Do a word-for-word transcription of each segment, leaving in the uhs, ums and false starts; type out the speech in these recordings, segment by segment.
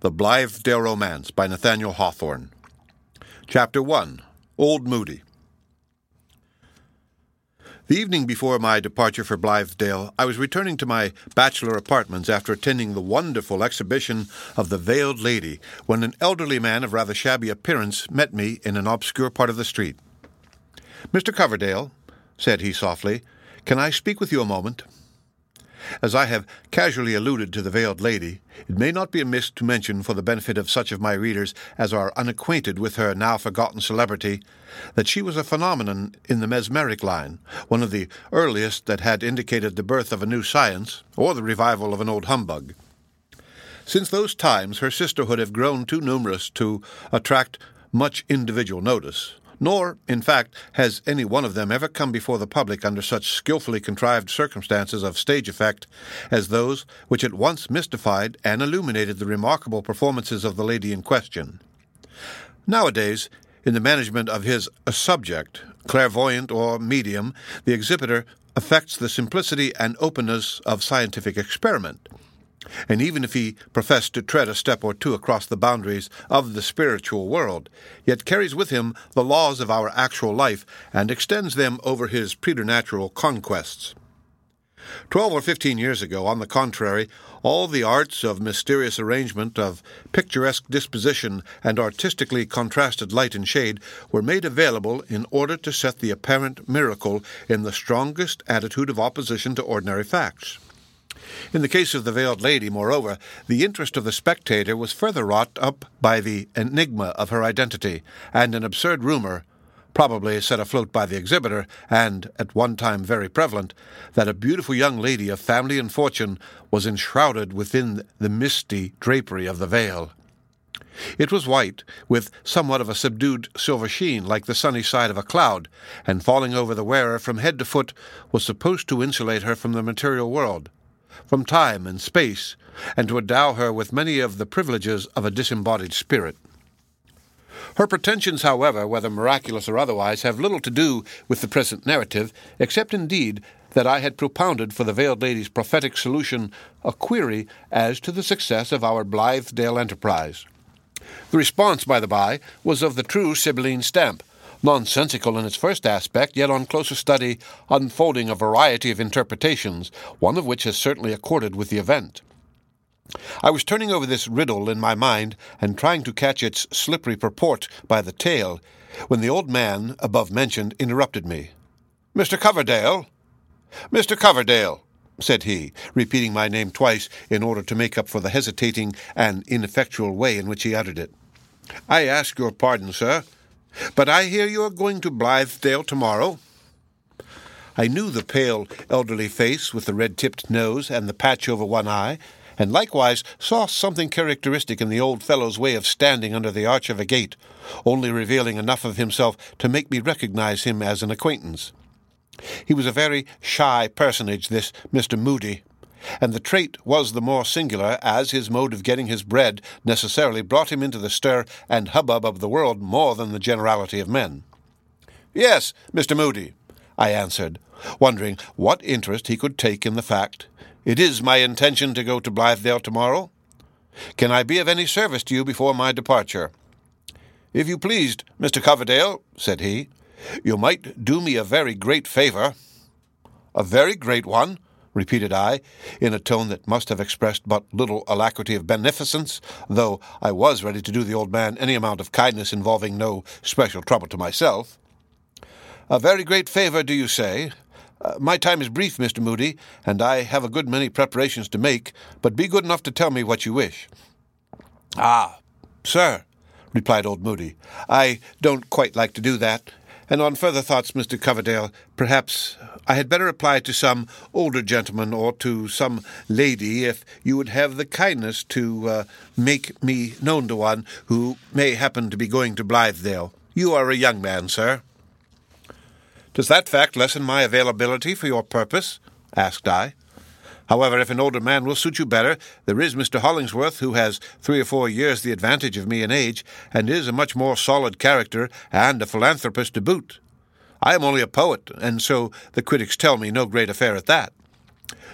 The Blithedale Romance by Nathaniel Hawthorne. Chapter one. Old Moodie. The evening before my departure for Blithedale, I was returning to my bachelor apartments after attending the wonderful exhibition of The Veiled Lady, when an elderly man of rather shabby appearance met me in an obscure part of the street. "Mister Coverdale," said he softly, "can I speak with you a moment?" As I have casually alluded to the Veiled Lady, it may not be amiss to mention, for the benefit of such of my readers as are unacquainted with her now-forgotten celebrity, that she was a phenomenon in the mesmeric line, one of the earliest that had indicated the birth of a new science, or the revival of an old humbug. Since those times her sisterhood have grown too numerous to attract much individual notice, nor, in fact, has any one of them ever come before the public under such skilfully contrived circumstances of stage effect as those which at once mystified and illuminated the remarkable performances of the lady in question. Nowadays, in the management of his subject, clairvoyant or medium, the exhibitor affects the simplicity and openness of scientific experiment, and even if he professed to tread a step or two across the boundaries of the spiritual world, yet carries with him the laws of our actual life and extends them over his preternatural conquests. Twelve or fifteen years ago, on the contrary, all the arts of mysterious arrangement, of picturesque disposition, and artistically contrasted light and shade were made available in order to set the apparent miracle in the strongest attitude of opposition to ordinary facts. In the case of the Veiled Lady, moreover, the interest of the spectator was further wrought up by the enigma of her identity, and an absurd rumour, probably set afloat by the exhibitor, and at one time very prevalent, that a beautiful young lady of family and fortune was enshrouded within the misty drapery of the veil. It was white, with somewhat of a subdued silver sheen like the sunny side of a cloud, and falling over the wearer from head to foot was supposed to insulate her from the material world, from time and space, and to endow her with many of the privileges of a disembodied spirit. Her pretensions, however, whether miraculous or otherwise, have little to do with the present narrative, except indeed that I had propounded for the Veiled Lady's prophetic solution a query as to the success of our Blithedale enterprise. The response, by the by, was of the true Sibylline stamp, nonsensical in its first aspect, yet on closer study unfolding a variety of interpretations, one of which has certainly accorded with the event. I was turning over this riddle in my mind and trying to catch its slippery purport by the tail, when the old man above mentioned interrupted me. "Mister Coverdale! Mister Coverdale!" said he, repeating my name twice in order to make up for the hesitating and ineffectual way in which he uttered it. "I ask your pardon, sir, but I hear you are going to Blithedale tomorrow?" I knew the pale, elderly face with the red-tipped nose and the patch over one eye, and likewise saw something characteristic in the old fellow's way of standing under the arch of a gate, only revealing enough of himself to make me recognize him as an acquaintance. He was a very shy personage, this Mister Moodie, and the trait was the more singular as his mode of getting his bread necessarily brought him into the stir and hubbub of the world more than the generality of men. "Yes, Mister Moodie," I answered, wondering what interest he could take in the fact. "It is my intention to go to Blithedale tomorrow. Can I be of any service to you before my departure?" "If you pleased, Mister Coverdale," said he, "you might do me a very great favour." "A very great one?" repeated I, in a tone that must have expressed but little alacrity of beneficence, though I was ready to do the old man any amount of kindness involving no special trouble to myself. "A very great favour, do you say? Uh, my time is brief, Mister Moodie, and I have a good many preparations to make, but be good enough to tell me what you wish." "Ah, sir," replied old Moodie, "I don't quite like to do that. And on further thoughts, Mister Coverdale, perhaps I had better apply to some older gentleman or to some lady if you would have the kindness to uh, make me known to one who may happen to be going to Blithedale. You are a young man, sir." "Does that fact lessen my availability for your purpose?" asked I. "However, if an older man will suit you better, there is Mister Hollingsworth, who has three or four years the advantage of me in age, and is a much more solid character, and a philanthropist to boot. I am only a poet, and so the critics tell me no great affair at that.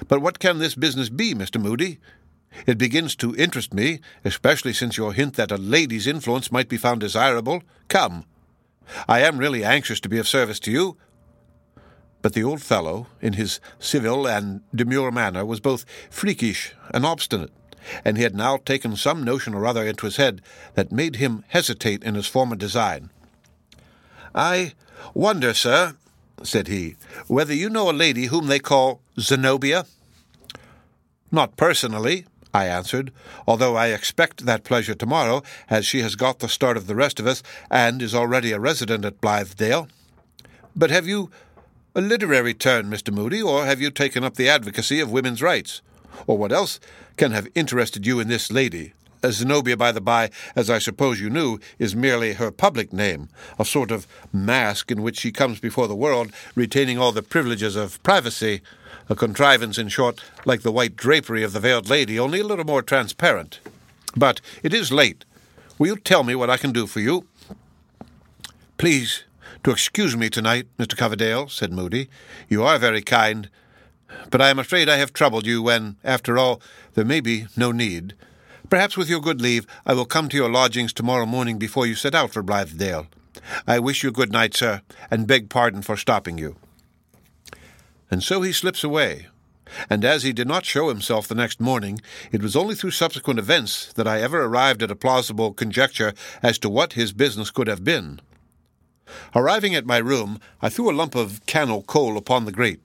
But what can this business be, Mister Moodie? It begins to interest me, especially since your hint that a lady's influence might be found desirable. Come. I am really anxious to be of service to you." But the old fellow, in his civil and demure manner, was both freakish and obstinate, and he had now taken some notion or other into his head that made him hesitate in his former design. "I wonder, sir," said he, "whether you know a lady whom they call Zenobia?" "Not personally," I answered, "although I expect that pleasure tomorrow, as she has got the start of the rest of us and is already a resident at Blithedale. But have you a literary turn, Mister Moodie, or have you taken up the advocacy of women's rights? Or what else can have interested you in this lady? Zenobia, by the by, as I suppose you knew, is merely her public name, a sort of mask in which she comes before the world, retaining all the privileges of privacy, a contrivance, in short, like the white drapery of the Veiled Lady, only a little more transparent. But it is late. Will you tell me what I can do for you?" "Please to excuse me tonight, Mister Coverdale," said Moodie. "You are very kind, but I am afraid I have troubled you when, after all, there may be no need. Perhaps with your good leave I will come to your lodgings tomorrow morning before you set out for Blithedale. I wish you good night, sir, and beg pardon for stopping you." And so he slips away, and as he did not show himself the next morning, it was only through subsequent events that I ever arrived at a plausible conjecture as to what his business could have been. Arriving at my room, I threw a lump of cannel coal upon the grate,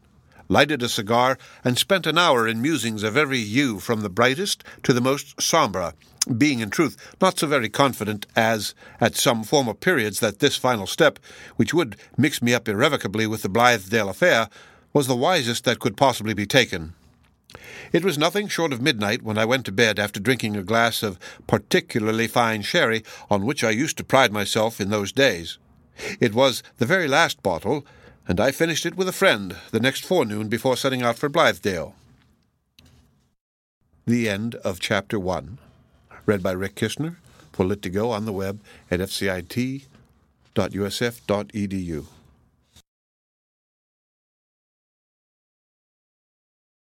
lighted a cigar, and spent an hour in musings of every hue, from the brightest to the most sombre, being in truth not so very confident as at some former periods that this final step, which would mix me up irrevocably with the Blithedale affair, was the wisest that could possibly be taken. It was nothing short of midnight when I went to bed after drinking a glass of particularly fine sherry, on which I used to pride myself in those days. It was the very last bottle, and I finished it with a friend the next forenoon before setting out for Blithedale. The end of Chapter one. Read by Rick Kishner for Lit to Go on the web at f c i t dot u s f dot e d u.